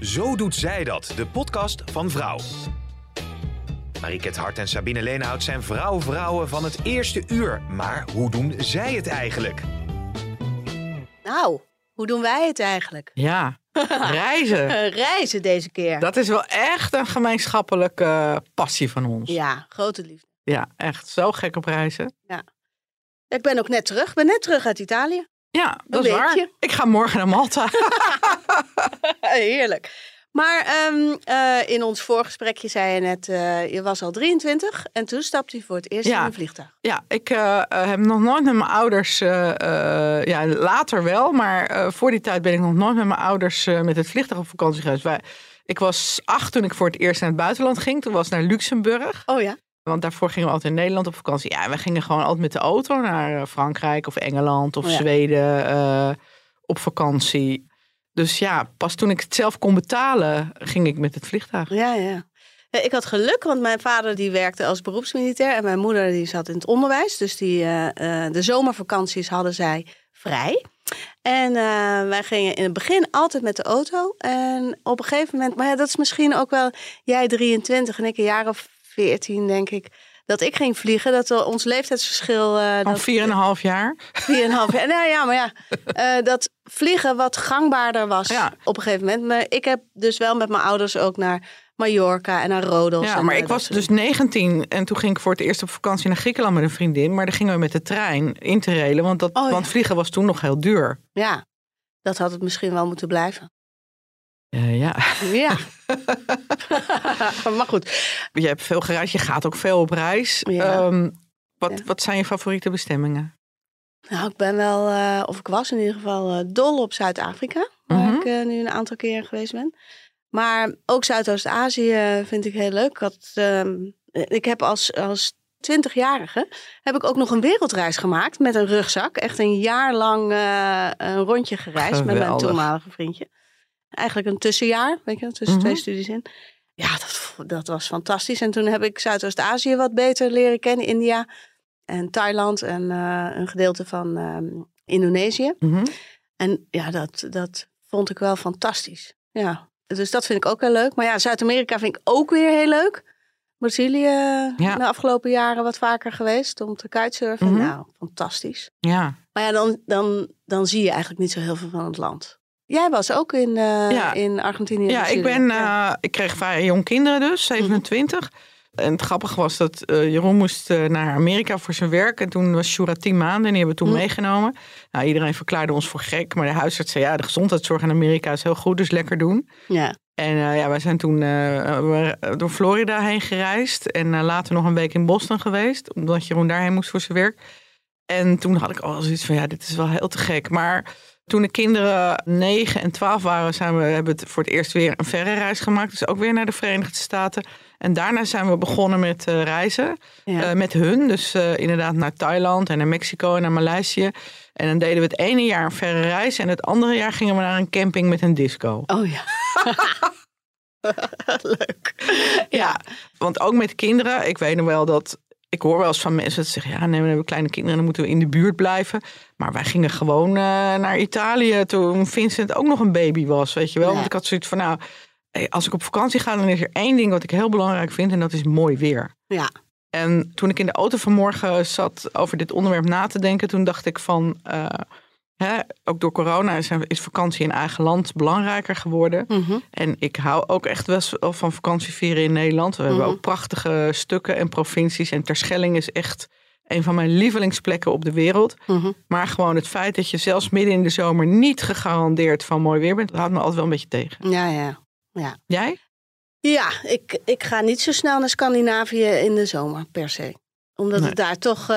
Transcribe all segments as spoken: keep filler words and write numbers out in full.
Zo doet zij dat, de podcast van Vrouw. Marieke Hart en Sabine Leenhout zijn vrouw-vrouwen van het eerste uur. Maar hoe doen zij het eigenlijk? Nou, hoe doen wij het eigenlijk? Ja, reizen. Reizen deze keer. Dat is wel echt een gemeenschappelijke passie van ons. Ja, grote liefde. Ja, echt zo gek op reizen. Ja. Ik ben ook net terug. Ik ben net terug uit Italië. Ja, dat is waar. Ik ga morgen naar Malta. Heerlijk. Maar um, uh, in ons voorgesprekje zei je net, uh, je was al drieëntwintig en toen stapte je voor het eerst ja. in een vliegtuig. Ja, ik uh, heb nog nooit met mijn ouders, uh, uh, ja later wel, maar uh, voor die tijd ben ik nog nooit met mijn ouders uh, met het vliegtuig op vakantie geweest. Wij, ik was acht toen ik voor het eerst naar het buitenland ging, toen was ik naar Luxemburg. Oh ja. Want daarvoor gingen we altijd in Nederland op vakantie. Ja, we gingen gewoon altijd met de auto naar Frankrijk of Engeland of oh ja. Zweden uh, op vakantie. Dus ja, pas toen ik het zelf kon betalen, ging ik met het vliegtuig. Ja, ja. Ik had geluk, want mijn vader die werkte als beroepsmilitair en mijn moeder die zat in het onderwijs. Dus die, uh, de zomervakanties hadden zij vrij. En uh, wij gingen in het begin altijd met de auto. En op een gegeven moment, maar ja, dat is misschien ook wel jij drieëntwintig en ik een jaar of veertien, denk ik. Dat ik ging vliegen, dat ons leeftijdsverschil... Uh, Van vier en een half jaar. Vier en een half jaar, nou ja, maar ja. Uh, dat vliegen wat gangbaarder was ja. op een gegeven moment. Maar ik heb dus wel met mijn ouders ook naar Mallorca en naar Rodos. Ja, en maar ik was dus negentien en toen ging ik voor het eerst op vakantie naar Griekenland met een vriendin. Maar dan gingen we met de trein interrailen, want, dat, oh, ja. want vliegen was toen nog heel duur. Ja, dat had het misschien wel moeten blijven. Uh, ja. Ja. Maar goed. Je hebt veel gereisd, je gaat ook veel op reis. Ja. Um, wat, ja. wat zijn je favoriete bestemmingen? Nou, ik ben wel, uh, of ik was in ieder geval uh, dol op Zuid-Afrika. Mm-hmm. Waar ik uh, nu een aantal keren geweest ben. Maar ook Zuidoost-Azië vind ik heel leuk. Dat, uh, ik heb als, als twintigjarige heb ik ook nog een wereldreis gemaakt met een rugzak. Echt een jaar lang uh, een rondje gereisd. Geweldig. Met mijn toenmalige vriendje. Eigenlijk een tussenjaar, weet je, tussen mm-hmm. twee studies in. Ja, dat, dat was fantastisch. En toen heb ik Zuidoost-Azië wat beter leren kennen. India en Thailand en uh, een gedeelte van um, Indonesië. Mm-hmm. En ja, dat, dat vond ik wel fantastisch. Ja, dus dat vind ik ook heel leuk. Maar ja, Zuid-Amerika vind ik ook weer heel leuk. Brazilië ja. de afgelopen jaren wat vaker geweest om te kitesurfen. Mm-hmm. Nou, fantastisch. Ja. Maar ja, dan, dan, dan zie je eigenlijk niet zo heel veel van het land. Jij was ook in, uh, ja. in Argentinië. Ja, ik, ben, uh, ik kreeg vrij jong kinderen dus, zevenentwintig. Mm-hmm. En het grappige was dat uh, Jeroen moest uh, naar Amerika voor zijn werk. En toen was Shura tien maanden en die hebben we toen mm-hmm. meegenomen. Nou, iedereen verklaarde ons voor gek. Maar de huisarts zei, ja, de gezondheidszorg in Amerika is heel goed, dus lekker doen. Ja. En uh, ja, wij zijn toen uh, door Florida heen gereisd. En uh, later nog een week in Boston geweest. Omdat Jeroen daarheen moest voor zijn werk. En toen had ik al zoiets van, ja, dit is wel heel te gek. Maar... Toen de kinderen negen en twaalf waren, zijn we, hebben we voor het eerst weer een verre reis gemaakt. Dus ook weer naar de Verenigde Staten. En daarna zijn we begonnen met uh, reizen. Ja. Uh, met hun. Dus uh, inderdaad naar Thailand en naar Mexico en naar Maleisië. En dan deden we het ene jaar een verre reis. En het andere jaar gingen we naar een camping met een disco. Oh ja. Leuk. Ja. Ja, want ook met kinderen. Ik weet nog wel dat... Ik hoor wel eens van mensen dat zeggen... ja, nee, we hebben kleine kinderen, dan moeten we in de buurt blijven. Maar wij gingen gewoon uh, naar Italië toen Vincent ook nog een baby was, weet je wel. Ja. Want ik had zoiets van, nou, als ik op vakantie ga... dan is er één ding wat ik heel belangrijk vind en dat is mooi weer. Ja. En toen ik in de auto vanmorgen zat over dit onderwerp na te denken... toen dacht ik van, uh, hè, ook door corona is, is vakantie in eigen land belangrijker geworden. Mm-hmm. En ik hou ook echt wel van vakantievieren in Nederland. We mm-hmm. hebben ook prachtige stukken en provincies. En Terschelling is echt... een van mijn lievelingsplekken op de wereld. Mm-hmm. Maar gewoon het feit dat je zelfs midden in de zomer... niet gegarandeerd van mooi weer bent... dat houdt me altijd wel een beetje tegen. Ja, ja. ja. Jij? Ja, ik, ik ga niet zo snel naar Scandinavië in de zomer per se. Omdat nee. het daar toch, uh,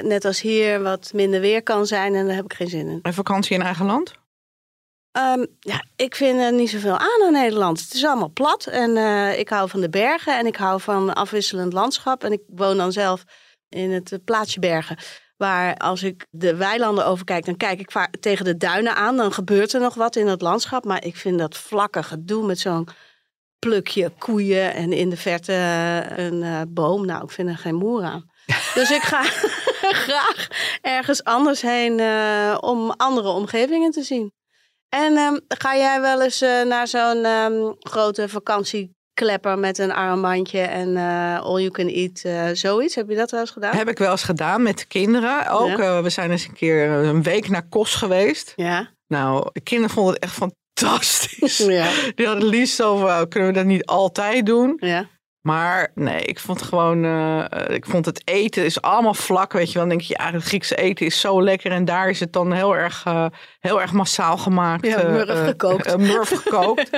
net als hier, wat minder weer kan zijn. En daar heb ik geen zin in. En vakantie in eigen land? Um, ja, ik vind er niet zoveel aan in Nederland. Het is allemaal plat en uh, ik hou van de bergen en ik hou van afwisselend landschap. En ik woon dan zelf in het plaatsje Bergen. Waar als ik de weilanden overkijk, dan kijk ik vaak tegen de duinen aan. Dan gebeurt er nog wat in het landschap. Maar ik vind dat vlakke gedoe met zo'n plukje koeien en in de verte een uh, boom. Nou, ik vind er geen moer aan. Dus ik ga graag ergens anders heen uh, om andere omgevingen te zien. En um, ga jij wel eens uh, naar zo'n um, grote vakantieklepper met een armbandje en uh, all you can eat, uh, zoiets? Heb je dat wel eens gedaan? Heb ik wel eens gedaan met de kinderen. Ook, ja. uh, we zijn eens een keer een week naar Kos geweest. Ja. Nou, de kinderen vonden het echt fantastisch. Ja. Die hadden het liefst over, uh, kunnen we dat niet altijd doen? Ja. Maar nee, ik vond gewoon, uh, ik vond het eten is allemaal vlak, weet je wel. Dan denk je, ja, het Griekse eten is zo lekker. En daar is het dan heel erg, uh, heel erg massaal gemaakt. Ja, murf uh, gekookt. Uh, murf gekookt.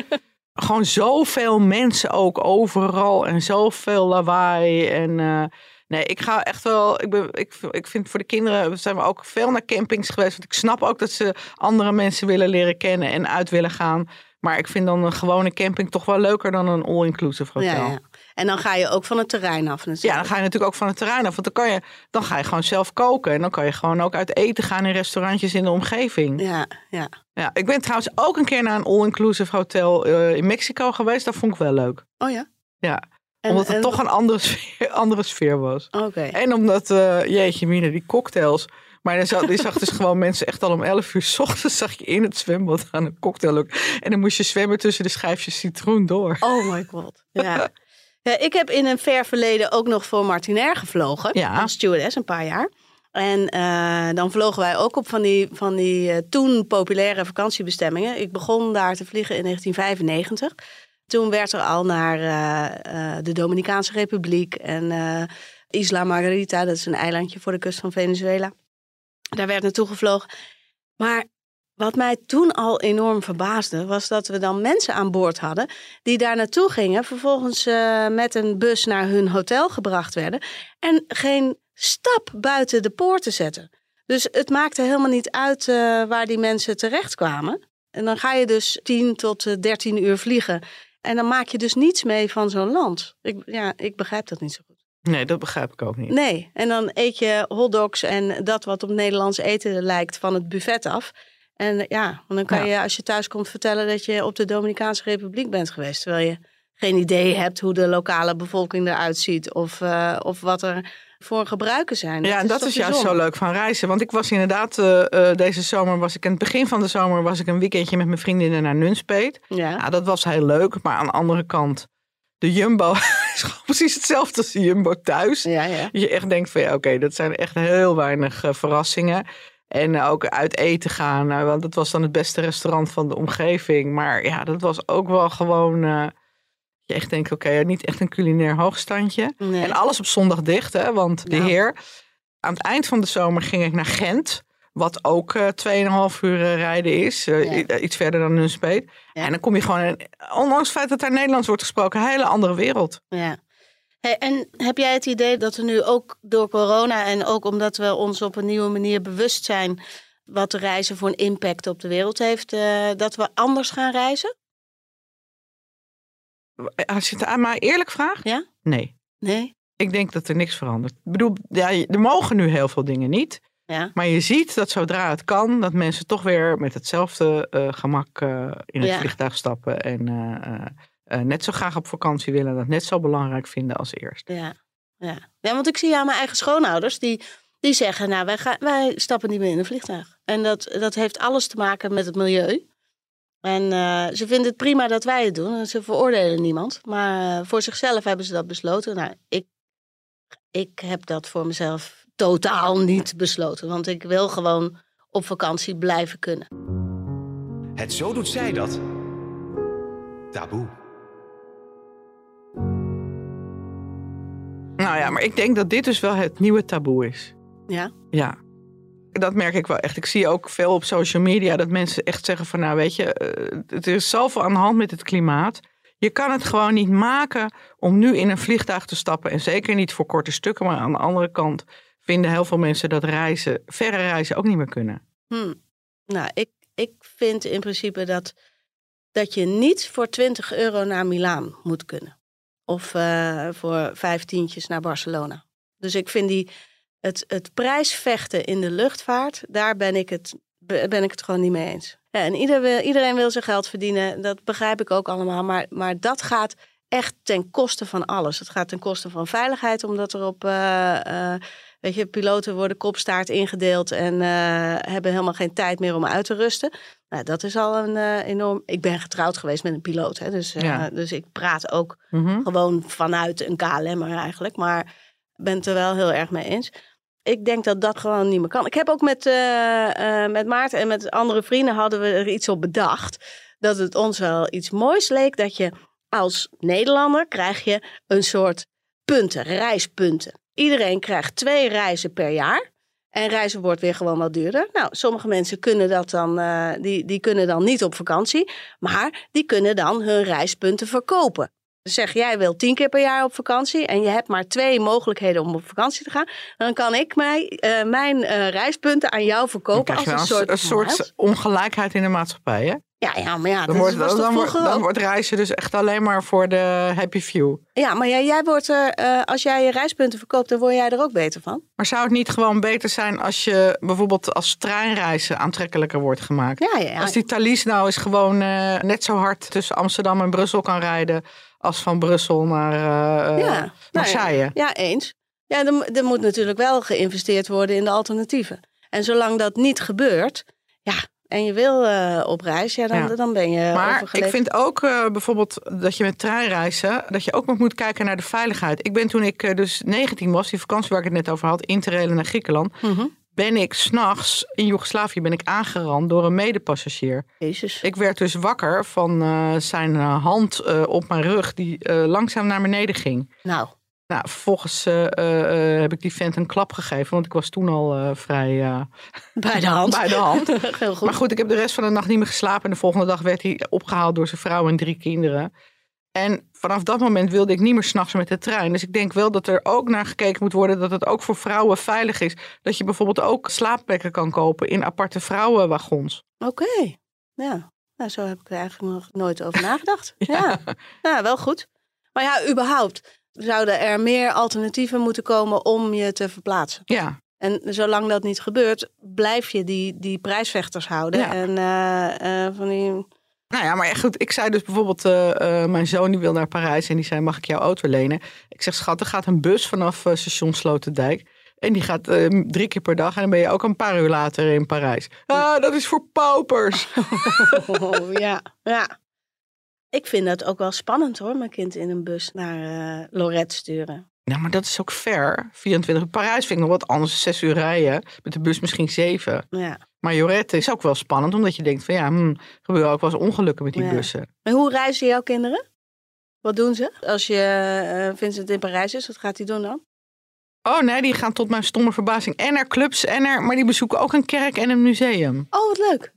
Gewoon zoveel mensen ook overal en zoveel lawaai. En uh, nee, ik ga echt wel, ik, ben, ik, ik vind voor de kinderen, zijn we ook veel naar campings geweest. Want ik snap ook dat ze andere mensen willen leren kennen en uit willen gaan. Maar ik vind dan een gewone camping toch wel leuker dan een all-inclusive hotel. Ja, ja. En dan ga je ook van het terrein af natuurlijk. Ja, dan ga je natuurlijk ook van het terrein af. Want dan, kan je, dan ga je gewoon zelf koken. En dan kan je gewoon ook uit eten gaan in restaurantjes in de omgeving. Ja, ja. Ja, ik ben trouwens ook een keer naar een all-inclusive hotel uh, in Mexico geweest. Dat vond ik wel leuk. Oh ja? Ja, en, omdat het en... toch een andere sfeer, andere sfeer was. Oké. Okay. En omdat, uh, jeetje mine, die cocktails... Maar dan zag, die zag dus gewoon mensen echt al om elf uur 's ochtends zag je in het zwembad aan een cocktail ook. En dan moest je zwemmen tussen de schijfjes citroen door. Oh my god, ja. Ja, ik heb in een ver verleden ook nog voor Martinair gevlogen. Ja. Als stewardess, een paar jaar. En uh, dan vlogen wij ook op van die, van die uh, toen populaire vakantiebestemmingen. Ik begon daar te vliegen in negentien vijfennegentig. Toen werd er al naar uh, uh, de Dominicaanse Republiek en uh, Isla Margarita. Dat is een eilandje voor de kust van Venezuela. Daar werd naartoe gevlogen. Maar wat mij toen al enorm verbaasde... was dat we dan mensen aan boord hadden... die daar naartoe gingen... vervolgens uh, met een bus naar hun hotel gebracht werden... en geen stap buiten de poorten zetten. Dus het maakte helemaal niet uit uh, waar die mensen terechtkwamen. En dan ga je dus tien tot dertien uur vliegen. En dan maak je dus niets mee van zo'n land. Ik, ja, ik begrijp dat niet zo goed. Nee, dat begrijp ik ook niet. Nee, en dan eet je hotdogs en dat wat op Nederlands eten lijkt van het buffet af. En ja, dan kan ja. je als je thuis komt vertellen dat je op de Dominicaanse Republiek bent geweest. Terwijl je geen idee hebt hoe de lokale bevolking eruit ziet of, uh, of wat er voor gebruiken zijn. Dat ja, en dat is juist zo leuk van reizen. Want ik was inderdaad, uh, uh, deze zomer was ik, in het begin van de zomer was ik een weekendje met mijn vriendinnen naar Nunspeet. Ja. Ja, dat was heel leuk, maar aan de andere kant... De Jumbo is gewoon precies hetzelfde als de Jumbo thuis. Ja, ja. Je echt denkt van ja, oké, okay, dat zijn echt heel weinig uh, verrassingen. En uh, ook uit eten gaan, uh, want dat was dan het beste restaurant van de omgeving. Maar ja, dat was ook wel gewoon... Uh, je echt denkt, oké, okay, niet echt een culinair hoogstandje. Nee. En alles op zondag dicht, hè, want de nou. heer... Aan het eind van de zomer ging ik naar Gent... Wat ook uh, twee en een half uur uh, rijden is. Uh, ja. Iets verder dan Nunspeet. Ja. En dan kom je gewoon... In, ondanks het feit dat daar Nederlands wordt gesproken... een hele andere wereld. Ja. Hey, en heb jij het idee dat er nu ook door corona... en ook omdat we ons op een nieuwe manier bewust zijn... wat de reizen voor een impact op de wereld heeft... Uh, dat we anders gaan reizen? Als je het aan mij eerlijk vraagt? Ja? Nee. Nee? Ik denk dat er niks verandert. Ik bedoel, ja, er mogen nu heel veel dingen niet... Ja. Maar je ziet dat zodra het kan, dat mensen toch weer met hetzelfde uh, gemak uh, in het ja. vliegtuig stappen. En uh, uh, net zo graag op vakantie willen en dat net zo belangrijk vinden als eerst. Ja, ja. ja want ik zie aan ja, mijn eigen schoonouders, die, die zeggen, nou wij, gaan, wij stappen niet meer in een vliegtuig. En dat, dat heeft alles te maken met het milieu. En uh, ze vinden het prima dat wij het doen. En ze veroordelen niemand. Maar uh, voor zichzelf hebben ze dat besloten. Nou, ik, ik heb dat voor mezelf totaal niet besloten, want ik wil gewoon op vakantie blijven kunnen. Het zo doet zij dat. Taboe. Nou ja, maar ik denk dat dit dus wel het nieuwe taboe is. Ja? Ja. Dat merk ik wel echt. Ik zie ook veel op social media dat mensen echt zeggen van... nou weet je, er is zoveel aan de hand met het klimaat. Je kan het gewoon niet maken om nu in een vliegtuig te stappen. En zeker niet voor korte stukken, maar aan de andere kant... vinden heel veel mensen dat reizen, verre reizen ook niet meer kunnen. Hmm. Nou, ik, ik vind in principe dat, dat je niet voor twintig euro naar Milaan moet kunnen. Of uh, voor vijf tientjes naar Barcelona. Dus ik vind die, het, het prijsvechten in de luchtvaart, daar ben ik het, ben ik het gewoon niet mee eens. Ja, en ieder, iedereen wil zijn geld verdienen, dat begrijp ik ook allemaal. Maar, maar dat gaat echt ten koste van alles. Het gaat ten koste van veiligheid, omdat er op... Uh, uh, weet je, piloten worden kopstaart ingedeeld en uh, hebben helemaal geen tijd meer om uit te rusten. Nou, dat is al een uh, enorm... Ik ben getrouwd geweest met een piloot, hè, dus, uh, ja. dus ik praat ook mm-hmm. gewoon vanuit een K L M'er eigenlijk. Maar ben het er wel heel erg mee eens. Ik denk dat dat gewoon niet meer kan. Ik heb ook met, uh, uh, met Maarten en met andere vrienden hadden we er iets op bedacht. Dat het ons wel iets moois leek dat je als Nederlander krijg je een soort punten, reispunten. Iedereen krijgt twee reizen per jaar. En reizen wordt weer gewoon wat duurder. Nou, sommige mensen kunnen dat dan, uh, die, die kunnen dan niet op vakantie. Maar die kunnen dan hun reispunten verkopen. Dus zeg, jij wil tien keer per jaar op vakantie. En je hebt maar twee mogelijkheden om op vakantie te gaan. Dan kan ik mij, uh, mijn uh, reispunten aan jou verkopen. Als een, als soort, een soort ongelijkheid in de maatschappij, hè? Ja, ja, maar ja, dan, wordt, was dan, wordt, dan wordt reizen dus echt alleen maar voor de happy few. Ja, maar jij, jij wordt er, uh, als jij je reispunten verkoopt, dan word jij er ook beter van. Maar zou het niet gewoon beter zijn als je bijvoorbeeld als treinreizen aantrekkelijker wordt gemaakt? Ja, ja, ja. Als die Thalys nou eens gewoon uh, net zo hard tussen Amsterdam en Brussel kan rijden als van Brussel naar uh, ja, Marseille. Nou ja, ja, eens. Ja, er, er moet natuurlijk wel geïnvesteerd worden in de alternatieven. En zolang dat niet gebeurt, ja... en je wil uh, op reis, ja, dan, ja. dan ben je maar overgeleefd. Ik vind ook uh, bijvoorbeeld dat je met treinreizen... dat je ook nog moet kijken naar de veiligheid. Ik ben toen ik uh, dus negentien was, die vakantie waar ik het net over had... interrailen naar Griekenland... Mm-hmm. ben ik s'nachts in Joegoslavië ben ik aangerand door een medepassagier. Jezus. Ik werd dus wakker van uh, zijn uh, hand uh, op mijn rug... die uh, langzaam naar beneden ging. Nou... Nou, vervolgens uh, uh, heb ik die vent een klap gegeven. Want ik was toen al uh, vrij... Uh, bij de hand. Bij de hand. Heel goed. Maar goed, ik heb de rest van de nacht niet meer geslapen. En de volgende dag werd hij opgehaald door zijn vrouw en drie kinderen. En vanaf dat moment wilde ik niet meer 's nachts met de trein. Dus ik denk wel dat er ook naar gekeken moet worden... dat het ook voor vrouwen veilig is. Dat je bijvoorbeeld ook slaapplekken kan kopen in aparte vrouwenwagons. Oké, okay. Ja. Nou, zo heb ik er eigenlijk nog nooit over nagedacht. Ja. Ja. Ja, wel goed. Maar ja, überhaupt... zouden er meer alternatieven moeten komen om je te verplaatsen. Ja. En zolang dat niet gebeurt, blijf je die, die prijsvechters houden. Ja. En uh, uh, van die... Nou ja, maar echt goed. Ik zei dus bijvoorbeeld, uh, uh, mijn zoon die wil naar Parijs en die zei, mag ik jouw auto lenen? Ik zeg, schat, er gaat een bus vanaf uh, station Sloterdijk. En die gaat uh, drie keer per dag en dan ben je ook een paar uur later in Parijs. Ah, dat is voor paupers. Oh, ja, ja. Ik vind dat ook wel spannend hoor, mijn kind in een bus naar uh, Lorette sturen. Nou, maar dat is ook ver. vierentwintig Parijs vind ik nog wat anders. Zes uur rijden, met de bus misschien zeven. Ja. Maar Lorette is ook wel spannend, omdat je denkt van ja, hmm, gebeuren ook wel eens ongelukken met die ja. bussen. Maar hoe reizen jouw kinderen? Wat doen ze? Als je uh, Vincent in Parijs is, wat gaat hij doen dan? Oh nee, die gaan tot mijn stomme verbazing en naar clubs, en naar, maar die bezoeken ook een kerk en een museum. Oh, wat leuk.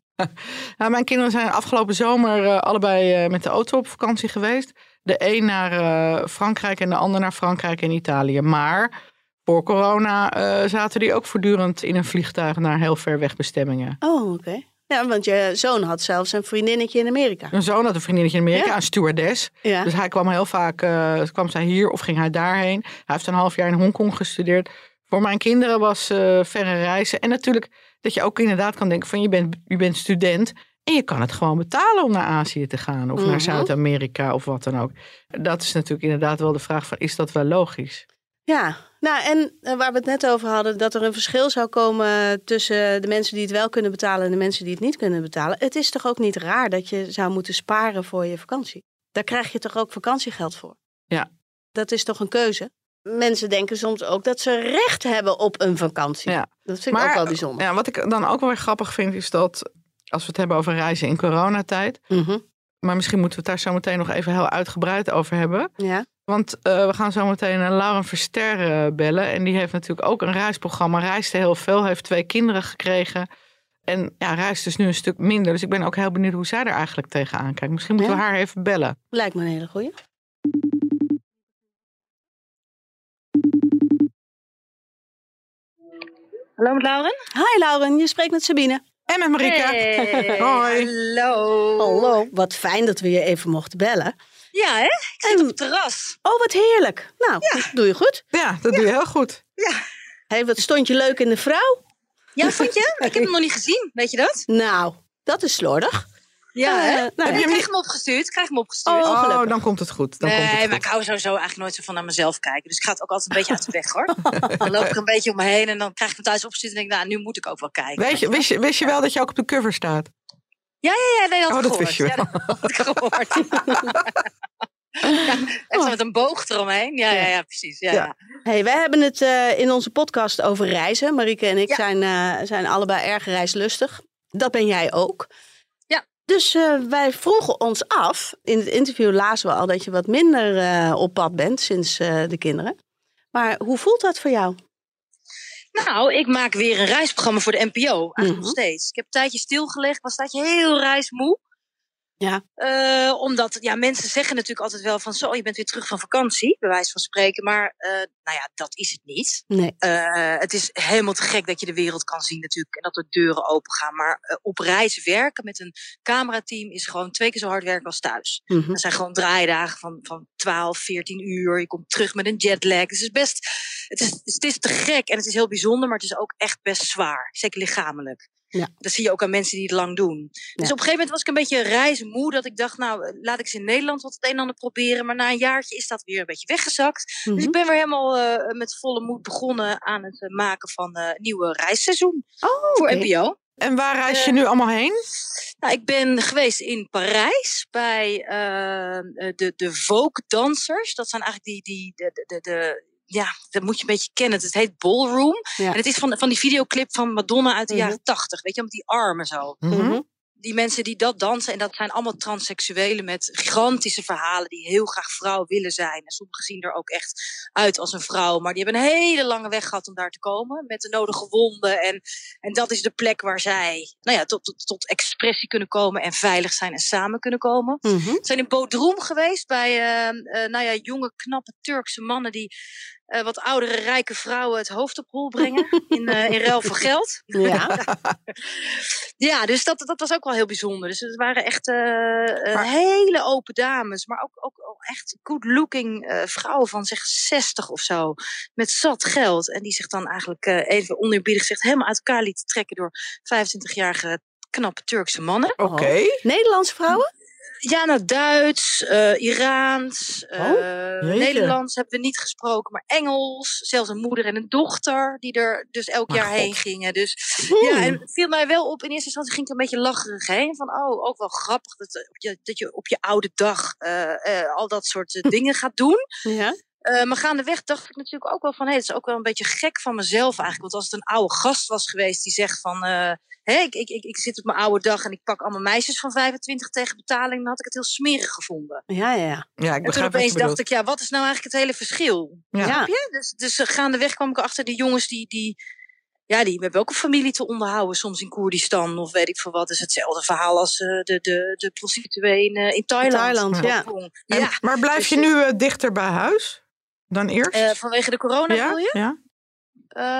Nou, mijn kinderen zijn afgelopen zomer uh, allebei uh, met de auto op vakantie geweest. De een naar uh, Frankrijk en de ander naar Frankrijk en Italië. Maar voor corona uh, zaten die ook voortdurend in een vliegtuig naar heel ver weg bestemmingen. Oh, oké. Okay. Ja, want je zoon had zelfs een vriendinnetje in Amerika. Mijn zoon had een vriendinnetje in Amerika, ja. Een stewardess. Ja. Dus hij kwam heel vaak, uh, kwam zij hier of ging hij daarheen. Hij heeft een half jaar in Hongkong gestudeerd. Voor mijn kinderen was uh, verre reizen en natuurlijk... dat je ook inderdaad kan denken van je bent, je bent student... en je kan het gewoon betalen om naar Azië te gaan... of mm-hmm. naar Zuid-Amerika of wat dan ook. Dat is natuurlijk inderdaad wel de vraag van... is dat wel logisch? Ja, nou en waar we het net over hadden... dat er een verschil zou komen tussen de mensen die het wel kunnen betalen... en de mensen die het niet kunnen betalen. Het is toch ook niet raar dat je zou moeten sparen voor je vakantie? Daar krijg je toch ook vakantiegeld voor? Ja. Dat is toch een keuze? Mensen denken soms ook dat ze recht hebben op een vakantie. Ja. Dat vind ik maar, ook wel bijzonder. Ja, wat ik dan ook wel weer grappig vind is dat... als we het hebben over reizen in coronatijd... Mm-hmm. maar misschien moeten we het daar zo meteen nog even heel uitgebreid over hebben. Ja. Want uh, we gaan zo meteen uh, Lauren Verster uh, bellen. En die heeft natuurlijk ook een reisprogramma. Reist heel veel, heeft twee kinderen gekregen... En ja, reist dus nu een stuk minder. Dus ik ben ook heel benieuwd hoe zij er eigenlijk tegenaan kijkt. Misschien moeten ja. we haar even bellen. Lijkt me een hele goeie. Hallo met Lauren. Hi Lauren, je spreekt met Sabine. en met Marieke. Hey, hoi. Hallo. Hallo, wat fijn dat we je even mochten bellen. Ja, hè? Ik zit en... op het terras. Oh, wat heerlijk. Nou, ja. Dat doe je goed. Ja, dat ja. doe je heel goed. Ja. Hey, wat stond je leuk in de Vrouw? Ja, vond je? Ik heb hem nog niet gezien, weet je dat? Nou, dat is slordig. Ja, uh, hè? Nou, nee, heb je ik krijg hem opgestuurd. Ik krijg hem opgestuurd. Oh, oh, dan komt het goed. Dan nee, komt het maar goed. Ik hou sowieso eigenlijk nooit zo van naar mezelf kijken. Dus ik ga het ook altijd een beetje uit de weg, hoor. Dan loop ik een beetje om me heen en dan krijg ik hem thuis opgestuurd en denk ik, nou, nu moet ik ook wel kijken. Weet je, wist, je, wist je wel dat je ook op de cover staat? Ja, ja, ja. Nee, dat oh, dat wist je wel. Ja, dat had ik gehoord. Ja, echt met een boog eromheen. Ja, ja, ja, precies. Ja, ja. Ja. Hey, wij hebben het uh, in onze podcast over reizen. Marieke en ik ja. zijn, uh, zijn allebei erg reislustig. Dat ben jij ook. Ja. Dus uh, wij vroegen ons af. In het interview lazen we al dat je wat minder uh, op pad bent sinds uh, de kinderen. Maar hoe voelt dat voor jou? Nou, ik maak weer een reisprogramma voor de N P O. Eigenlijk mm-hmm. nog steeds. Ik heb een tijdje stilgelegd. Was dat je heel reismoe. Ja. Uh, omdat ja, mensen zeggen natuurlijk altijd wel van zo, je bent weer terug van vakantie, bij wijze van spreken. Maar uh, nou ja, dat is het niet. Nee. Uh, het is helemaal te gek dat je de wereld kan zien natuurlijk en dat de deuren open gaan. Maar uh, op reis werken met een camerateam is gewoon twee keer zo hard werken als thuis. Mm-hmm. Dat zijn gewoon draaidagen van, van twaalf, veertien uur. Je komt terug met een jetlag. Dus het is best, het is, het is te gek en het is heel bijzonder, maar het is ook echt best zwaar. Zeker lichamelijk. Ja. Dat zie je ook aan mensen die het lang doen. Dus ja. op een gegeven moment was ik een beetje reismoe. Dat ik dacht, nou, laat ik eens in Nederland wat het een en ander proberen. Maar na een jaartje is dat weer een beetje weggezakt. Mm-hmm. Dus ik ben weer helemaal uh, met volle moed begonnen aan het uh, maken van een uh, nieuwe reisseizoen. Oh, voor okay. N P O. En waar reis je uh, nu allemaal heen? Nou, ik ben geweest in Parijs bij uh, de, de folkdansers. Dat zijn eigenlijk die... die de, de, de, Ja, dat moet je een beetje kennen. Het heet Ballroom. Ja. En het is van, van die videoclip van Madonna uit de mm-hmm. jaren tachtig. Weet je, met die armen zo. Mm-hmm. Die mensen die dat dansen. En dat zijn allemaal transseksuelen met gigantische verhalen. Die heel graag vrouw willen zijn. En sommigen zien er ook echt uit als een vrouw. Maar die hebben een hele lange weg gehad om daar te komen. Met de nodige wonden. En, en dat is de plek waar zij nou ja, tot, tot, tot expressie kunnen komen. En veilig zijn en samen kunnen komen. Mm-hmm. We zijn in Bodrum geweest. Bij uh, uh, nou ja, jonge, knappe Turkse mannen die... Uh, wat oudere, rijke vrouwen het hoofd op hol brengen. in, uh, in ruil voor geld. Ja, ja dus dat, dat was ook wel heel bijzonder. Dus het waren echt uh, maar... hele open dames. Maar ook, ook, ook echt good-looking uh, vrouwen van zeg zestig of zo. Met zat geld. En die zich dan eigenlijk uh, even oneerbiedig gezegd helemaal uit elkaar lieten trekken door vijfentwintigjarige knappe Turkse mannen. Oké. Okay. Nederlandse vrouwen? Ja, nou, Duits, uh, Iraans, uh, oh, Nederlands hebben we niet gesproken, maar Engels. Zelfs een moeder en een dochter die er dus elk oh, jaar God. heen gingen. Dus hmm. ja, en het viel mij wel op. In eerste instantie ging ik een beetje lacherig heen. Van, oh, ook wel grappig dat, je, dat je op je oude dag uh, uh, al dat soort uh, dingen gaat doen. Ja. Uh, maar gaandeweg dacht ik natuurlijk ook wel van... hé, hey, het is ook wel een beetje gek van mezelf eigenlijk. Want als het een oude gast was geweest die zegt van... Uh, hey, ik, ik, ik zit op mijn oude dag en ik pak allemaal meisjes van vijfentwintig tegen betaling... dan had ik het heel smerig gevonden. Ja, ja. ja ik en toen opeens dacht ik, ja, wat is nou eigenlijk het hele verschil? Ja. Ja. Dus, dus uh, gaandeweg kwam ik erachter die jongens die... die Ja, die hebben ook een familie te onderhouden, soms in Koerdistan of weet ik veel wat. Het is hetzelfde verhaal als uh, de, de, de prostituee in, uh, in Thailand. In Thailand, ja. ja. En, maar blijf dus, je nu uh, dichter bij huis dan eerst? Uh, vanwege de corona ja? wil je? Ja. Uh,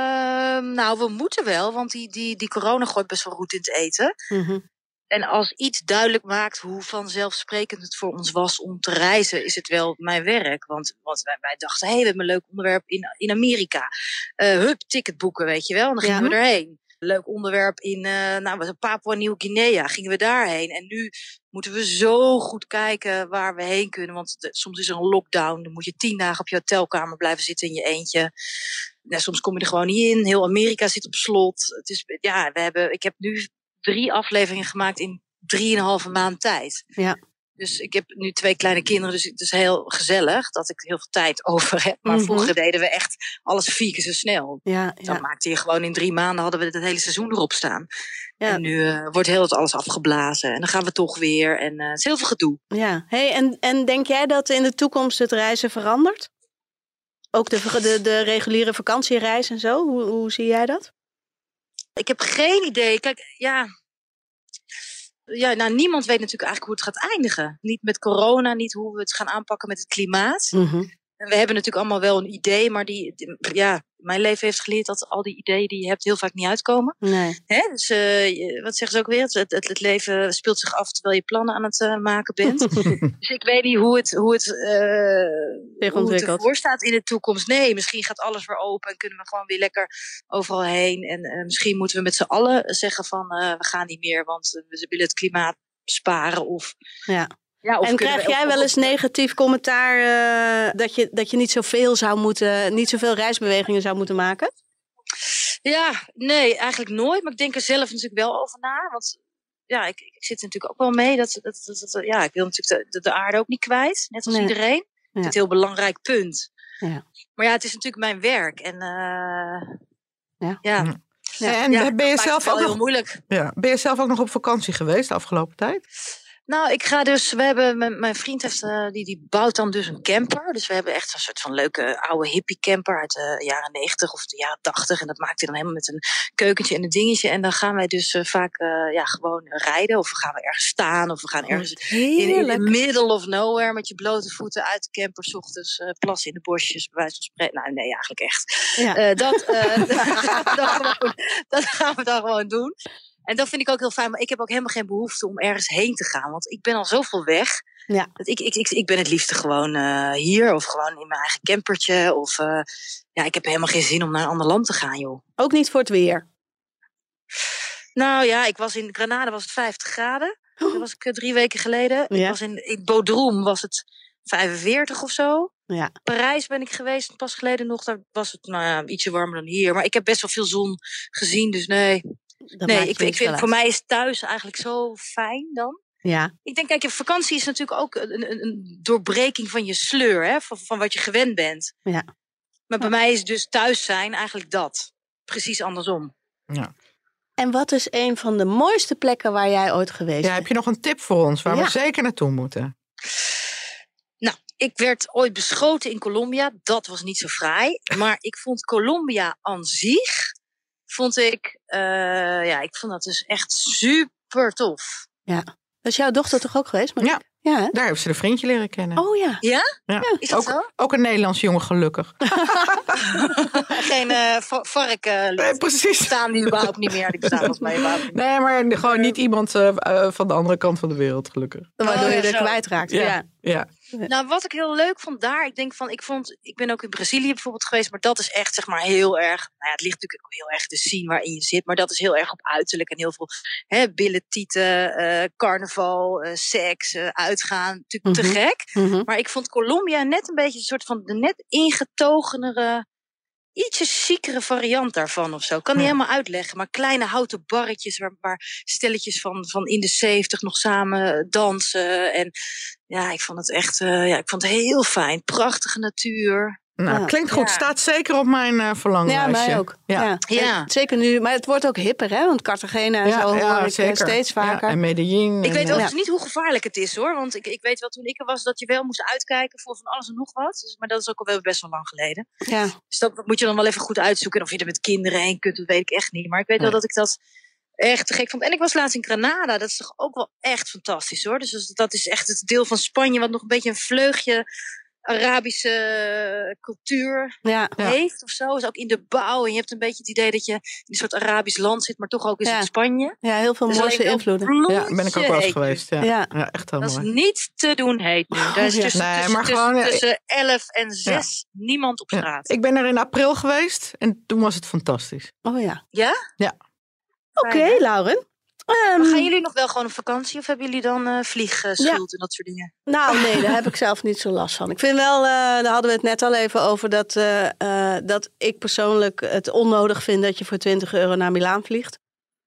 nou, we moeten wel, want die, die, die corona gooit best wel roet in het eten. Mm-hmm. En als iets duidelijk maakt hoe vanzelfsprekend het voor ons was om te reizen, is het wel mijn werk. Want, want wij, wij dachten, hé, hey, we hebben een leuk onderwerp in, in Amerika. Uh, hup, ticket boeken, weet je wel. En dan gingen ja. we erheen. Leuk onderwerp in uh, nou, Papua Nieuw-Guinea, gingen we daarheen. En nu moeten we zo goed kijken waar we heen kunnen. Want de, soms is er een lockdown. Dan moet je tien dagen op je hotelkamer blijven zitten in je eentje. Nou, soms kom je er gewoon niet in. Heel Amerika zit op slot. Het is, ja, we hebben, ik heb nu... drie afleveringen gemaakt in drieënhalve maand tijd. Ja. Dus ik heb nu twee kleine kinderen, dus het is heel gezellig dat ik heel veel tijd over heb. Maar mm-hmm. vroeger deden we echt alles vier keer zo snel. Ja, Dan ja. maakte je gewoon in drie maanden, hadden we het hele seizoen erop staan. Ja. En nu uh, wordt heel dat alles afgeblazen. En dan gaan we toch weer. En uh, het is heel veel gedoe. Ja. Hey, en, en denk jij dat in de toekomst het reizen verandert? Ook de, de, de reguliere vakantiereis en zo? Hoe, hoe zie jij dat? Ik heb geen idee. Kijk, ja. ja nou, niemand weet natuurlijk eigenlijk hoe het gaat eindigen. Niet met corona, niet hoe we het gaan aanpakken met het klimaat. Mm-hmm. En we hebben natuurlijk allemaal wel een idee, maar die, die, ja, mijn leven heeft geleerd dat al die ideeën die je hebt heel vaak niet uitkomen. Nee. Hè? Dus uh, wat zeggen ze ook weer? Het, het, het leven speelt zich af terwijl je plannen aan het uh, maken bent. Dus ik weet niet hoe het, hoe het, uh, hoe het ervoor staat in de toekomst. Nee, misschien gaat alles weer open en kunnen we gewoon weer lekker overal heen. En uh, misschien moeten we met z'n allen zeggen van uh, we gaan niet meer, want we willen het klimaat sparen of... Ja. Ja, en krijg we jij wel eens negatief commentaar uh, dat, je, dat je niet zoveel zou moeten, niet zoveel reisbewegingen zou moeten maken? Ja, nee, eigenlijk nooit. Maar ik denk er zelf natuurlijk wel over na. Want ja, ik, ik zit er natuurlijk ook wel mee. Dat, dat, dat, dat, ja, ik wil natuurlijk de, de aarde ook niet kwijt, net als nee. iedereen. Ja. Dat is een heel belangrijk punt. Ja. Maar ja, het is natuurlijk mijn werk. En uh, ja. ja. ja en ja, ben je zelf ook heel moeilijk. Ja, ben je zelf ook nog op vakantie geweest de afgelopen tijd? Nou, ik ga dus, we hebben, mijn, mijn vriend heeft, uh, die, die bouwt dan dus een camper. Dus we hebben echt een soort van leuke oude hippie camper uit de jaren negentig of de jaren tachtig. En dat maakt hij dan helemaal met een keukentje en een dingetje. En dan gaan wij dus uh, vaak uh, ja, gewoon rijden of we gaan we ergens staan. Of we gaan ergens in, in the middle of nowhere met je blote voeten uit de camper. 's Ochtends uh, plassen in de bosjes, bij wijze van spreken. Nou nee, eigenlijk echt. Ja. Uh, dat, uh, dat, gewoon, dat gaan we dan gewoon doen. En dat vind ik ook heel fijn. Maar ik heb ook helemaal geen behoefte om ergens heen te gaan. Want ik ben al zoveel weg. Ja. Dat ik, ik, ik, ik ben het liefste gewoon uh, hier. Of gewoon in mijn eigen campertje. Of uh, ja, ik heb helemaal geen zin om naar een ander land te gaan, joh. Ook niet voor het weer? Nou ja, ik was in Granada was het vijftig graden. Dat was ik drie weken geleden. Ja. Ik was in, in Bodrum was het vijfenveertig of zo. Ja. Parijs ben ik geweest pas geleden nog. Daar was het nou ja, ietsje warmer dan hier. Maar ik heb best wel veel zon gezien, dus nee... Dat nee, ik, ik vind, voor mij is thuis eigenlijk zo fijn dan. Ja. Ik denk, kijk, vakantie is natuurlijk ook een, een, een doorbreking van je sleur, hè, van, van wat je gewend bent. Ja. Maar bij ja. mij is dus thuis zijn eigenlijk dat. Precies andersom. Ja. En wat is een van de mooiste plekken waar jij ooit geweest bent? Ja, heb je nog een tip voor ons waar ja. we zeker naartoe moeten? Nou, ik werd ooit beschoten in Colombia. Dat was niet zo fraai. Maar ik vond Colombia aan zich... Vond ik, uh, ja, ik vond dat dus echt super tof. Ja, dat is jouw dochter toch ook geweest, Marieke? Ja, ja daar heeft ze een vriendje leren kennen. Oh ja. Ja? ja. ja. Is dat ook, zo? Ook een Nederlands jongen, gelukkig. Geen uh, varken nee, precies. Bestaan die überhaupt niet meer. Die bestaan volgens mij überhaupt niet meer. Nee, maar gewoon niet iemand uh, van de andere kant van de wereld, gelukkig. Waardoor oh, ja, je er kwijtraakt. Ja. ja. Ja. Nou, wat ik heel leuk vond daar, ik denk van, ik vond, ik ben ook in Brazilië bijvoorbeeld geweest, maar dat is echt zeg maar heel erg, nou ja, het ligt natuurlijk ook heel erg te zien waarin je zit, maar dat is heel erg op uiterlijk en heel veel hè, billen, tieten, uh, carnaval, uh, seks, uh, uitgaan, natuurlijk mm-hmm. te gek. Mm-hmm. Maar ik vond Colombia net een beetje een soort van de net ingetogenere, ietsje ziekere variant daarvan of zo. Ik kan niet ja. helemaal uitleggen, maar kleine houten barretjes waar, waar stelletjes van, van in de zeventig nog samen dansen. En ja, ik vond het echt uh, ja, ik vond het heel fijn. Prachtige natuur. Nou, ja. Klinkt goed. Ja. Staat zeker op mijn uh, verlanglijstje. Ja, mij ook. Ja. Ja. Ja. Zeker nu. Maar het wordt ook hipper, hè? Want Cartagena en ja, zo ja, hoor ik zeker. steeds vaker. Ja, en Medellin. Ik weet en, overigens ja. niet hoe gevaarlijk het is, hoor. Want ik, ik weet wel, toen ik er was, dat je wel moest uitkijken voor van alles en nog wat. Dus, maar dat is ook al wel best wel lang geleden. Ja. Dus dat moet je dan wel even goed uitzoeken. Of je er met kinderen heen kunt, dat weet ik echt niet. Maar ik weet nee. wel dat ik dat echt te gek vond. En ik was laatst in Granada. Dat is toch ook wel echt fantastisch, hoor. Dus dat is echt het deel van Spanje wat nog een beetje een vleugje... Arabische cultuur ja, heeft ja. of zo. Is ook in de bouw. En je hebt een beetje het idee dat je in een soort Arabisch land zit, maar toch ook is ja. het Spanje. Ja, heel veel dus mooie invloeden. Ja, ben ik ook wel eens geweest. Ja. Ja. Ja, echt heel dat mooi. Is niet te doen heet nu. Oh, Daar is ja. tussen, nee, tussen, maar tussen, gewoon, tussen elf en zes ja. niemand op straat. Ja. Ik ben er in april geweest en toen was het fantastisch. Oh ja. Ja? Ja. Oké, okay, Lauren. Um, gaan jullie nog wel gewoon op vakantie of hebben jullie dan uh, vliegschild ja. en dat soort dingen? Nou nee, daar heb ik zelf niet zo last van. Ik vind wel, uh, daar hadden we het net al even over, dat, uh, uh, dat ik persoonlijk het onnodig vind dat je voor twintig euro naar Milaan vliegt.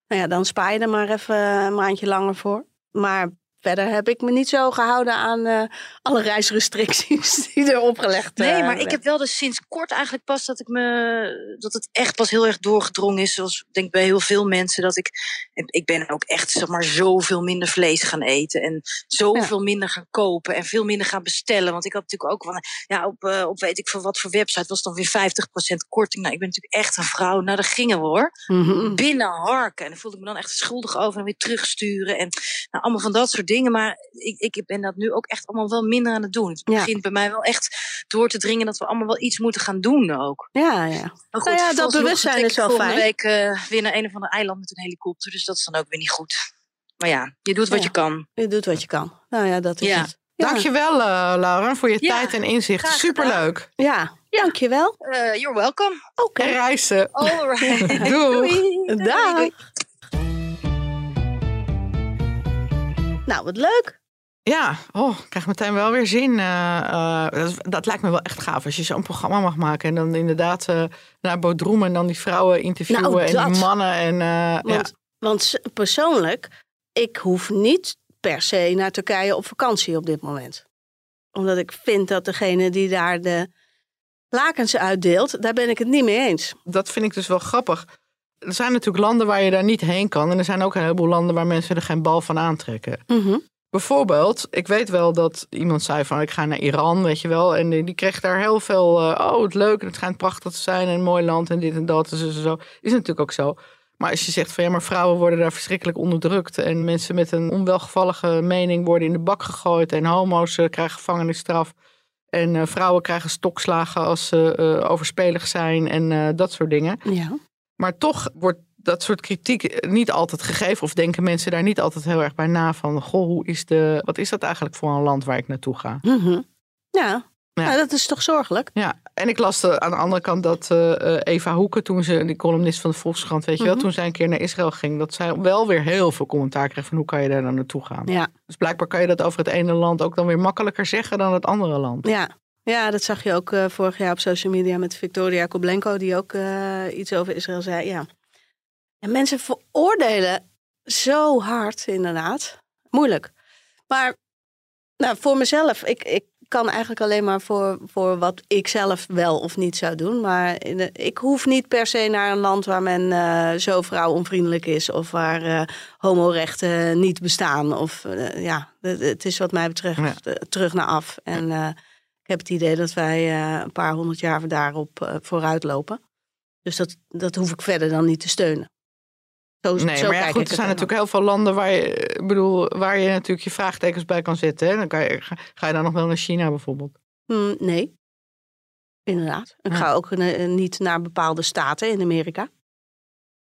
Nou ja, dan spaar je er maar even een maandje langer voor. Maar verder heb ik me niet zo gehouden aan uh, alle reisrestricties die er opgelegd zijn. Uh, nee, maar werd. Ik heb wel dus sinds kort eigenlijk pas dat ik me dat het echt pas heel erg doorgedrongen is. Zoals ik denk bij heel veel mensen dat ik ik ben ook echt zeg maar zoveel minder vlees gaan eten en zoveel ja. minder gaan kopen en veel minder gaan bestellen. Want ik had natuurlijk ook van ja op, uh, op weet ik voor wat voor website was dan weer vijftig procent korting. Nou, ik ben natuurlijk echt een vrouw. Nou, daar gingen we hoor mm-hmm. binnen harken en dan voelde ik me dan echt schuldig over en weer terugsturen en nou, allemaal van dat soort dingen. dingen. Maar ik, ik ben dat nu ook echt allemaal wel minder aan het doen. Het begint ja. bij mij wel echt door te dringen dat we allemaal wel iets moeten gaan doen ook. Ja, ja. Maar goed, nou ja, dat bewustzijn is wel fijn. Volgende week uh, weer naar een of ander eiland met een helikopter. Dus dat is dan ook weer niet goed. Maar ja, je doet wat ja. je kan. Je doet wat je kan. Nou ja, dat is ja. het. Ja. Dankjewel, uh, Laura, voor je ja, tijd en inzicht. Superleuk. Ja, ja, dankjewel. Uh, you're welcome. Oké. Okay. Reizen. All right. Doei. Doei. Dag. Doei. Nou, wat leuk. Ja, oh, ik krijg meteen wel weer zin. Uh, uh, dat, dat lijkt me wel echt gaaf. Als je zo'n programma mag maken en dan inderdaad uh, naar Bodrum en dan die vrouwen interviewen nou, en die mannen. En, uh, want, ja. want persoonlijk, ik hoef niet per se naar Turkije op vakantie op dit moment. Omdat ik vind dat degene die daar de lakens uitdeelt, daar ben ik het niet mee eens. Dat vind ik dus wel grappig. Er zijn natuurlijk landen waar je daar niet heen kan. En er zijn ook een heleboel landen waar mensen er geen bal van aantrekken. Mm-hmm. Bijvoorbeeld, ik weet wel dat iemand zei van ik ga naar Iran, weet je wel. En die, die kreeg daar heel veel, uh, oh het leuk, het schijnt prachtig te zijn en een mooi land en dit en dat en zo, zo. Is natuurlijk ook zo. Maar als je zegt van ja, maar vrouwen worden daar verschrikkelijk onderdrukt. En mensen met een onwelgevallige mening worden in de bak gegooid. En homo's uh, krijgen gevangenisstraf. En uh, vrouwen krijgen stokslagen als ze uh, overspelig zijn en uh, dat soort dingen. Ja. Maar toch wordt dat soort kritiek niet altijd gegeven. Of denken mensen daar niet altijd heel erg bij na van goh, hoe is de, wat is dat eigenlijk voor een land waar ik naartoe ga? Mm-hmm. Ja. Ja. Nou, dat is toch zorgelijk? Ja, en ik las de, aan de andere kant dat uh, Eva Hoeken, toen ze, die columnist van de Volkskrant, weet je mm-hmm. wel, toen zij een keer naar Israël ging, dat zij wel weer heel veel commentaar kreeg van hoe kan je daar dan naartoe gaan. Ja. Dus blijkbaar kan je dat over het ene land ook dan weer makkelijker zeggen dan het andere land. Ja, ja dat zag je ook uh, vorig jaar op social media met Victoria Koblenko, die ook uh, iets over Israël zei. Ja. En mensen veroordelen zo hard, inderdaad. Moeilijk. Maar nou, voor mezelf, ik... ik Ik kan eigenlijk alleen maar voor, voor wat ik zelf wel of niet zou doen. Maar in de, ik hoef niet per se naar een land waar men uh, zo vrouwonvriendelijk is. Of waar uh, homorechten niet bestaan. Of uh, ja, het, het is wat mij betreft ja. uh, terug naar af. En uh, ik heb het idee dat wij uh, een paar honderd jaar daarop uh, vooruit lopen. Dus dat, dat hoef ik verder dan niet te steunen. Zo, nee, zo maar ja, goed, er zijn natuurlijk heel veel landen waar je, bedoel, waar je natuurlijk je vraagtekens bij kan zetten. Hè? Dan kan je, ga, ga je dan nog wel naar China bijvoorbeeld? Mm, nee, inderdaad. Ik ja. ga ook ne, niet naar bepaalde staten in Amerika.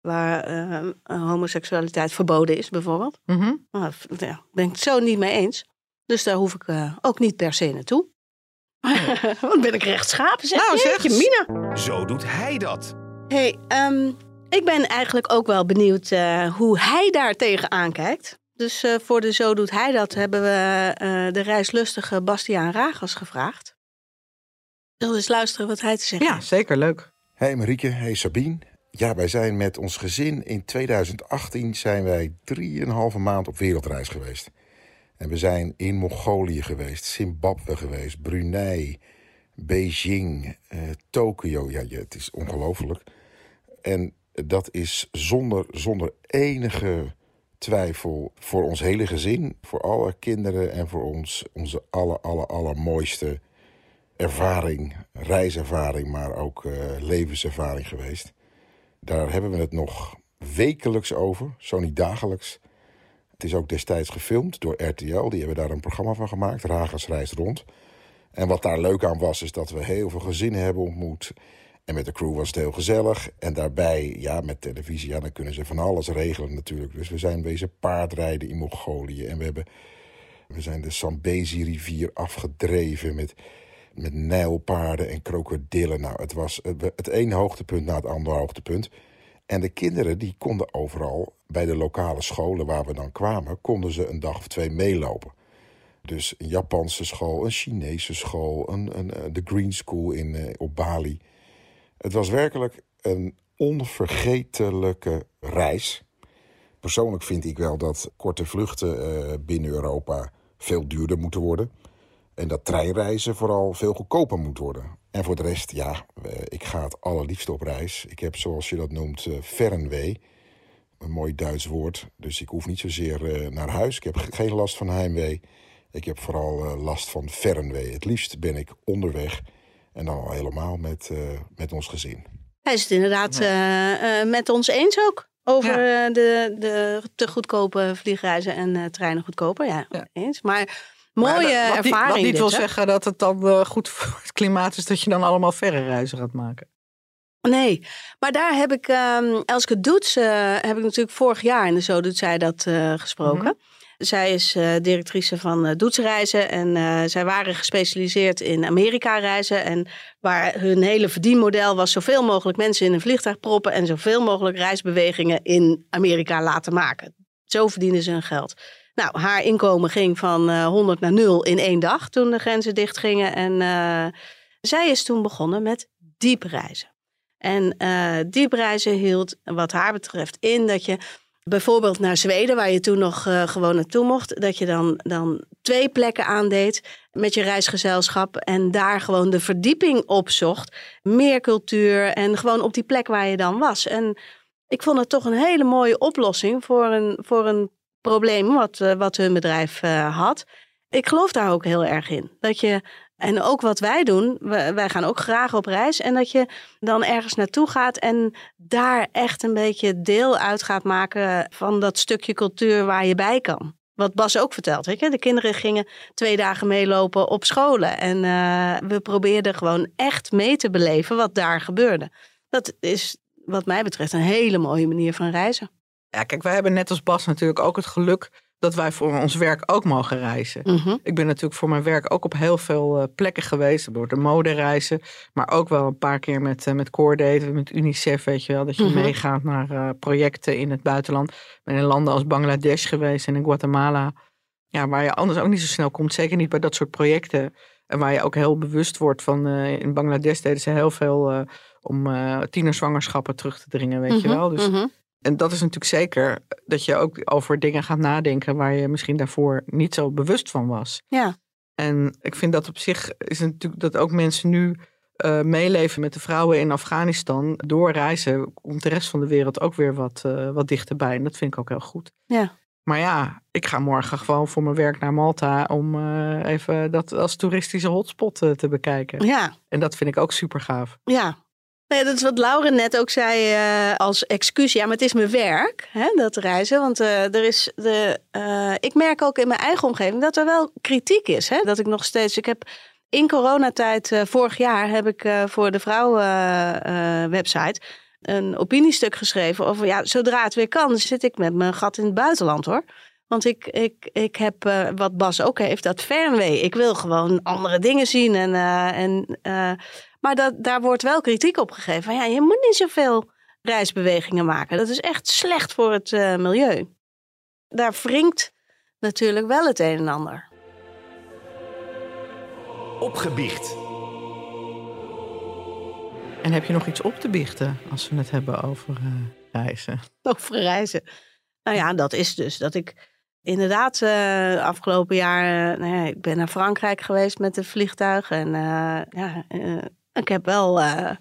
Waar uh, homoseksualiteit verboden is bijvoorbeeld. Mm-hmm. Nou, daar ben ik het zo niet mee eens. Dus daar hoef ik uh, ook niet per se naartoe. Nee. Want ben ik rechtschapen, zeg. Nou, zeg je Mina. Zo doet hij dat. Hé, hey, um, ik ben eigenlijk ook wel benieuwd uh, hoe hij daar tegenaan kijkt. Dus uh, voor de Zo Doet Hij Dat hebben we uh, de reislustige Bastiaan Ragas gevraagd. Ik wil eens luisteren wat hij te zeggen heeft. Ja, zeker, leuk. Hey Marieke, hey Sabine. Ja, wij zijn met ons gezin in tweeduizend achttien zijn wij drieënhalve maand op wereldreis geweest. En we zijn in Mongolië geweest, Zimbabwe geweest, Brunei, Beijing, uh, Tokio. Ja, ja, het is ongelooflijk. En dat is zonder, zonder enige twijfel voor ons hele gezin, voor alle kinderen en voor ons onze aller, aller, allermooiste ervaring, reiservaring, maar ook uh, levenservaring geweest. Daar hebben we het nog wekelijks over, zo niet dagelijks. Het is ook destijds gefilmd door R T L, die hebben daar een programma van gemaakt, Ragas reist rond. En wat daar leuk aan was, is dat we heel veel gezinnen hebben ontmoet. En met de crew was het heel gezellig. En daarbij, ja, met televisie, ja, dan kunnen ze van alles regelen natuurlijk. Dus we zijn wezen paardrijden in Mongolië. En we, hebben, we zijn de Zambezi-rivier afgedreven met, met nijlpaarden en krokodillen. Nou, het was het, het ene hoogtepunt na het andere hoogtepunt. En de kinderen, die konden overal, bij de lokale scholen waar we dan kwamen, konden ze een dag of twee meelopen. Dus een Japanse school, een Chinese school, een, een, de Green School in, uh, op Bali. Het was werkelijk een onvergetelijke reis. Persoonlijk vind ik wel dat korte vluchten uh, binnen Europa veel duurder moeten worden. En dat treinreizen vooral veel goedkoper moet worden. En voor de rest, ja, uh, ik ga het allerliefst op reis. Ik heb, zoals je dat noemt, uh, fernwee. Een mooi Duits woord. Dus ik hoef niet zozeer uh, naar huis. Ik heb geen last van heimwee. Ik heb vooral uh, last van fernwee. Het liefst ben ik onderweg. En dan al helemaal met, uh, met ons gezin. Hij is het inderdaad uh, uh, met ons eens ook. Over ja. de, de te goedkope vliegreizen en uh, treinen goedkoper, ja, ja. eens. Maar mooie maar dat, wat ervaring. Niet, wat niet dit, wil hè? Zeggen dat het dan uh, goed voor het klimaat is dat je dan allemaal verre reizen gaat maken. Nee, maar daar heb ik um, Elske Doets, uh, heb ik natuurlijk vorig jaar in de Zo Doet Zij Dat uh, gesproken. Mm-hmm. Zij is uh, directrice van uh, Doetsreizen en uh, zij waren gespecialiseerd in Amerika reizen. En waar hun hele verdienmodel was zoveel mogelijk mensen in een vliegtuig proppen en zoveel mogelijk reisbewegingen in Amerika laten maken. Zo verdienden ze hun geld. Nou, haar inkomen ging van uh, honderd naar nul in één dag toen de grenzen dichtgingen. En uh, zij is toen begonnen met diepreizen. En uh, diepreizen hield wat haar betreft in dat je bijvoorbeeld naar Zweden, waar je toen nog uh, gewoon naartoe mocht, dat je dan, dan twee plekken aandeed met je reisgezelschap en daar gewoon de verdieping opzocht. Meer cultuur en gewoon op die plek waar je dan was. En ik vond het toch een hele mooie oplossing voor een, voor een probleem wat, uh, wat hun bedrijf uh, had. Ik geloof daar ook heel erg in. Dat je... En ook wat wij doen, wij gaan ook graag op reis. En dat je dan ergens naartoe gaat en daar echt een beetje deel uit gaat maken van dat stukje cultuur waar je bij kan. Wat Bas ook vertelt, weet je? De kinderen gingen twee dagen meelopen op scholen. En uh, we probeerden gewoon echt mee te beleven wat daar gebeurde. Dat is wat mij betreft een hele mooie manier van reizen. Ja, kijk, wij hebben net als Bas natuurlijk ook het geluk dat wij voor ons werk ook mogen reizen. Mm-hmm. Ik ben natuurlijk voor mijn werk ook op heel veel uh, plekken geweest. Door de modereizen. Maar ook wel een paar keer met, uh, met Coordate, met UNICEF, weet je wel. Dat je mm-hmm. meegaat naar uh, projecten in het buitenland. Ik ben in landen als Bangladesh geweest en in Guatemala. Ja, waar je anders ook niet zo snel komt. Zeker niet bij dat soort projecten. En waar je ook heel bewust wordt van... Uh, in Bangladesh deden ze heel veel uh, om uh, tienerzwangerschappen terug te dringen, weet mm-hmm. je wel. Dus... Mm-hmm. En dat is natuurlijk zeker dat je ook over dingen gaat nadenken waar je misschien daarvoor niet zo bewust van was. Ja. En ik vind dat op zich is natuurlijk dat ook mensen nu uh, meeleven met de vrouwen in Afghanistan. Door reizen komt de rest van de wereld ook weer wat, uh, wat dichterbij. En dat vind ik ook heel goed. Ja. Maar ja, ik ga morgen gewoon voor mijn werk naar Malta om uh, even dat als toeristische hotspot uh, te bekijken. Ja. En dat vind ik ook super gaaf. Ja. Nee, dat is wat Lauren net ook zei uh, als excuus. Ja, maar het is mijn werk, hè, dat reizen. Want uh, er is de, uh, ik merk ook in mijn eigen omgeving dat er wel kritiek is. Hè? Dat ik nog steeds... Ik heb in coronatijd uh, vorig jaar heb ik uh, voor de Vrouw uh, uh, website een opiniestuk geschreven over... Ja, zodra het weer kan, zit ik met mijn gat in het buitenland, hoor. Want ik, ik, ik heb, uh, wat Bas ook heeft, dat fernwee. Ik wil gewoon andere dingen zien en... Uh, en uh, Maar dat, daar wordt wel kritiek op gegeven. Van ja, je moet niet zoveel reisbewegingen maken. Dat is echt slecht voor het uh, milieu. Daar wringt natuurlijk wel het een en ander. Opgebiecht. En heb je nog iets op te biechten als we het hebben over uh, reizen? Over reizen. Nou ja, dat is dus dat ik... Inderdaad, uh, afgelopen jaar... Uh, nou ja, ik ben naar Frankrijk geweest met de vliegtuig. En uh, ja... Uh, Ik heb wel uh,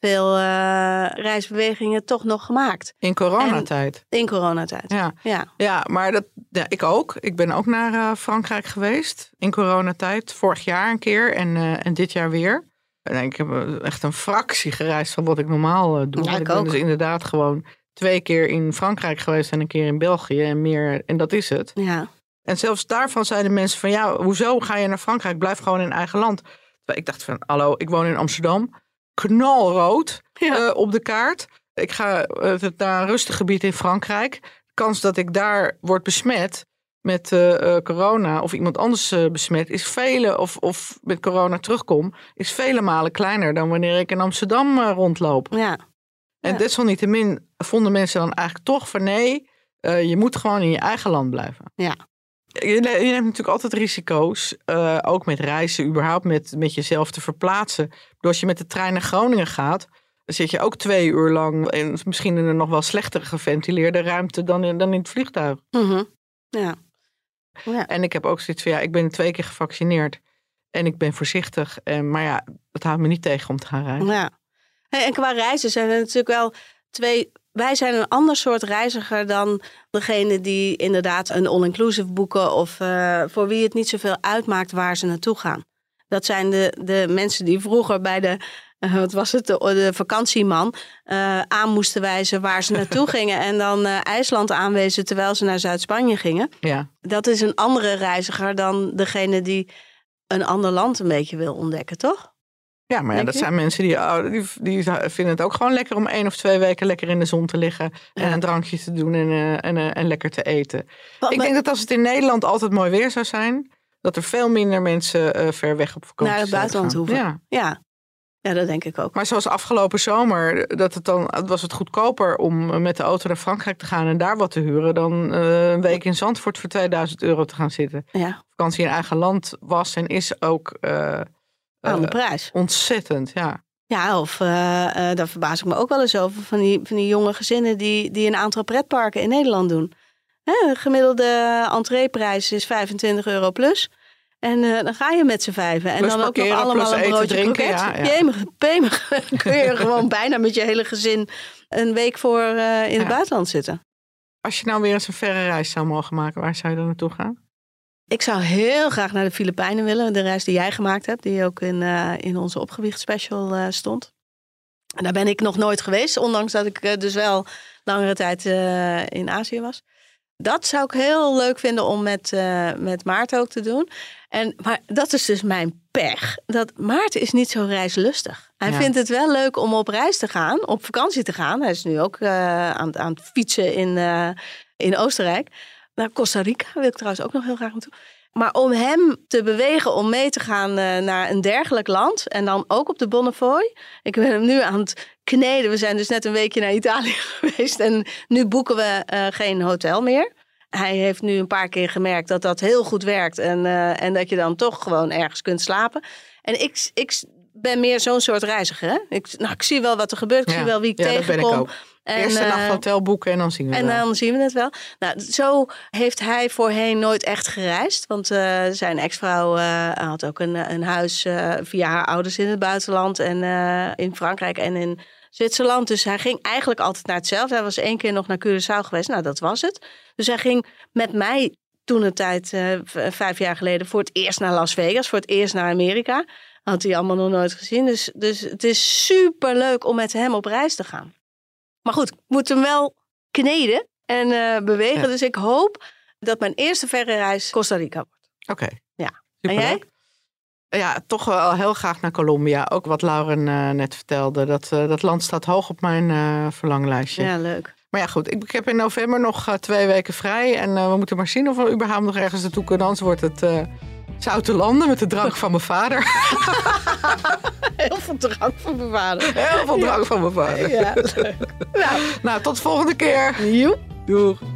veel uh, reisbewegingen toch nog gemaakt. In coronatijd? En in coronatijd, ja. Ja, ja maar dat, ja, ik ook. Ik ben ook naar uh, Frankrijk geweest in coronatijd. Vorig jaar een keer en, uh, en dit jaar weer. En ik heb echt een fractie gereisd van wat ik normaal uh, doe. Ja, ik ik ben ook. Dus inderdaad gewoon twee keer in Frankrijk geweest en een keer in België. En meer. En dat is het. Ja. En zelfs daarvan zeiden mensen van ja, hoezo ga je naar Frankrijk? Blijf gewoon in eigen land. Ik dacht van, hallo, ik woon in Amsterdam. Knalrood ja. uh, op de kaart. Ik ga uh, naar een rustig gebied in Frankrijk. De kans dat ik daar word besmet met uh, corona of iemand anders uh, besmet... is vele of, of met corona terugkom, is vele malen kleiner... dan wanneer ik in Amsterdam uh, rondloop. Ja. En ja. desalniettemin vonden mensen dan eigenlijk toch van... nee, uh, je moet gewoon in je eigen land blijven. Ja. Je neemt natuurlijk altijd risico's, uh, ook met reizen, überhaupt met, met jezelf te verplaatsen. Dus als je met de trein naar Groningen gaat, dan zit je ook twee uur lang en misschien in een nog wel slechter geventileerde ruimte dan in, dan in het vliegtuig. Mm-hmm. Ja. Ja. En ik heb ook zoiets van, ja, ik ben twee keer gevaccineerd en ik ben voorzichtig. En, maar ja, dat houdt me niet tegen om te gaan reizen. Ja. En qua reizen zijn er natuurlijk wel twee... Wij zijn een ander soort reiziger dan degene die inderdaad een all-inclusive boeken... of uh, voor wie het niet zoveel uitmaakt waar ze naartoe gaan. Dat zijn de, de mensen die vroeger bij de uh, wat was het, de, de vakantieman, uh, aan moesten wijzen waar ze naartoe gingen. En dan uh, IJsland aanwezen terwijl ze naar Zuid-Spanje gingen. Ja. Dat is een andere reiziger dan degene die een ander land een beetje wil ontdekken, toch? Ja, maar ja, dat zijn mensen die, die, die vinden het ook gewoon lekker om één of twee weken lekker in de zon te liggen. En ja. een drankje te doen en, en, en lekker te eten. Wat, ik maar, denk dat als het in Nederland altijd mooi weer zou zijn, dat er veel minder mensen uh, ver weg op vakantie naar het buitenland gaan. Hoeven. Ja. Ja. ja, dat denk ik ook. Maar zoals afgelopen zomer, dat het dan, was het goedkoper om met de auto naar Frankrijk te gaan en daar wat te huren, dan uh, een week in Zandvoort voor tweeduizend euro te gaan zitten. Ja. Vakantie in eigen land was en is ook... Uh, Aan de prijs. Uh, ontzettend, ja. Ja, of uh, uh, daar verbaas ik me ook wel eens over. Van die, van die jonge gezinnen die, die een aantal pretparken in Nederland doen. Hè, gemiddelde entreeprijs is vijfentwintig euro plus. En uh, dan ga je met z'n vijven. En plus dan ook nog allemaal een broodje drinken. Ja, ja. Jemig, pemig. Kun je gewoon bijna met je hele gezin een week voor uh, in ja. het buitenland zitten. Als je nou weer eens een verre reis zou mogen maken, waar zou je dan naartoe gaan? Ik zou heel graag naar de Filipijnen willen. De reis die jij gemaakt hebt, die ook in, uh, in onze opgewichtspecial uh, stond. En daar ben ik nog nooit geweest, ondanks dat ik uh, dus wel langere tijd uh, in Azië was. Dat zou ik heel leuk vinden om met, uh, met Maarten ook te doen. En, maar dat is dus mijn pech. Dat Maarten is niet zo reislustig. Hij ja. vindt het wel leuk om op reis te gaan, op vakantie te gaan. Hij is nu ook uh, aan, aan het fietsen in, uh, in Oostenrijk. Naar Costa Rica wil ik trouwens ook nog heel graag naartoe. Maar om hem te bewegen om mee te gaan uh, naar een dergelijk land. En dan ook op de Bonnefoy. Ik ben hem nu aan het kneden. We zijn dus net een weekje naar Italië geweest. En nu boeken we uh, geen hotel meer. Hij heeft nu een paar keer gemerkt dat dat heel goed werkt. En, uh, en dat je dan toch gewoon ergens kunt slapen. En ik, ik ben meer zo'n soort reiziger. Hè? Ik, nou, ik zie wel wat er gebeurt. Ik ja, zie wel wie ik ja, tegenkom. Dat ben ik ook. En, Eerst een nacht hotel boeken en dan zien we het. En wel. dan zien we het wel. Nou, zo heeft hij voorheen nooit echt gereisd. Want uh, zijn ex-vrouw uh, had ook een, een huis uh, via haar ouders in het buitenland. En uh, in Frankrijk en in Zwitserland. Dus hij ging eigenlijk altijd naar hetzelfde. Hij was één keer nog naar Curaçao geweest. Nou, dat was het. Dus hij ging met mij toen een tijd, uh, vijf jaar geleden, voor het eerst naar Las Vegas. Voor het eerst naar Amerika. Had hij allemaal nog nooit gezien. Dus, dus het is superleuk om met hem op reis te gaan. Maar goed, ik moet hem wel kneden en uh, bewegen. Ja. Dus ik hoop dat mijn eerste verre reis Costa Rica wordt. Oké. Okay. Ja. En jij? Ja, toch wel heel graag naar Colombia. Ook wat Lauren uh, net vertelde. Dat, uh, dat land staat hoog op mijn uh, verlanglijstje. Ja, leuk. Maar ja, goed. Ik, ik heb in november nog uh, twee weken vrij. En uh, we moeten maar zien of we überhaupt nog ergens naartoe kunnen. Anders wordt het... Uh, Zoute landen met de drank van mijn vader. Heel veel drank van mijn vader. Heel veel drank ja. van mijn vader. Ja, leuk. Nou, nou, tot de volgende keer. Joep. Doeg.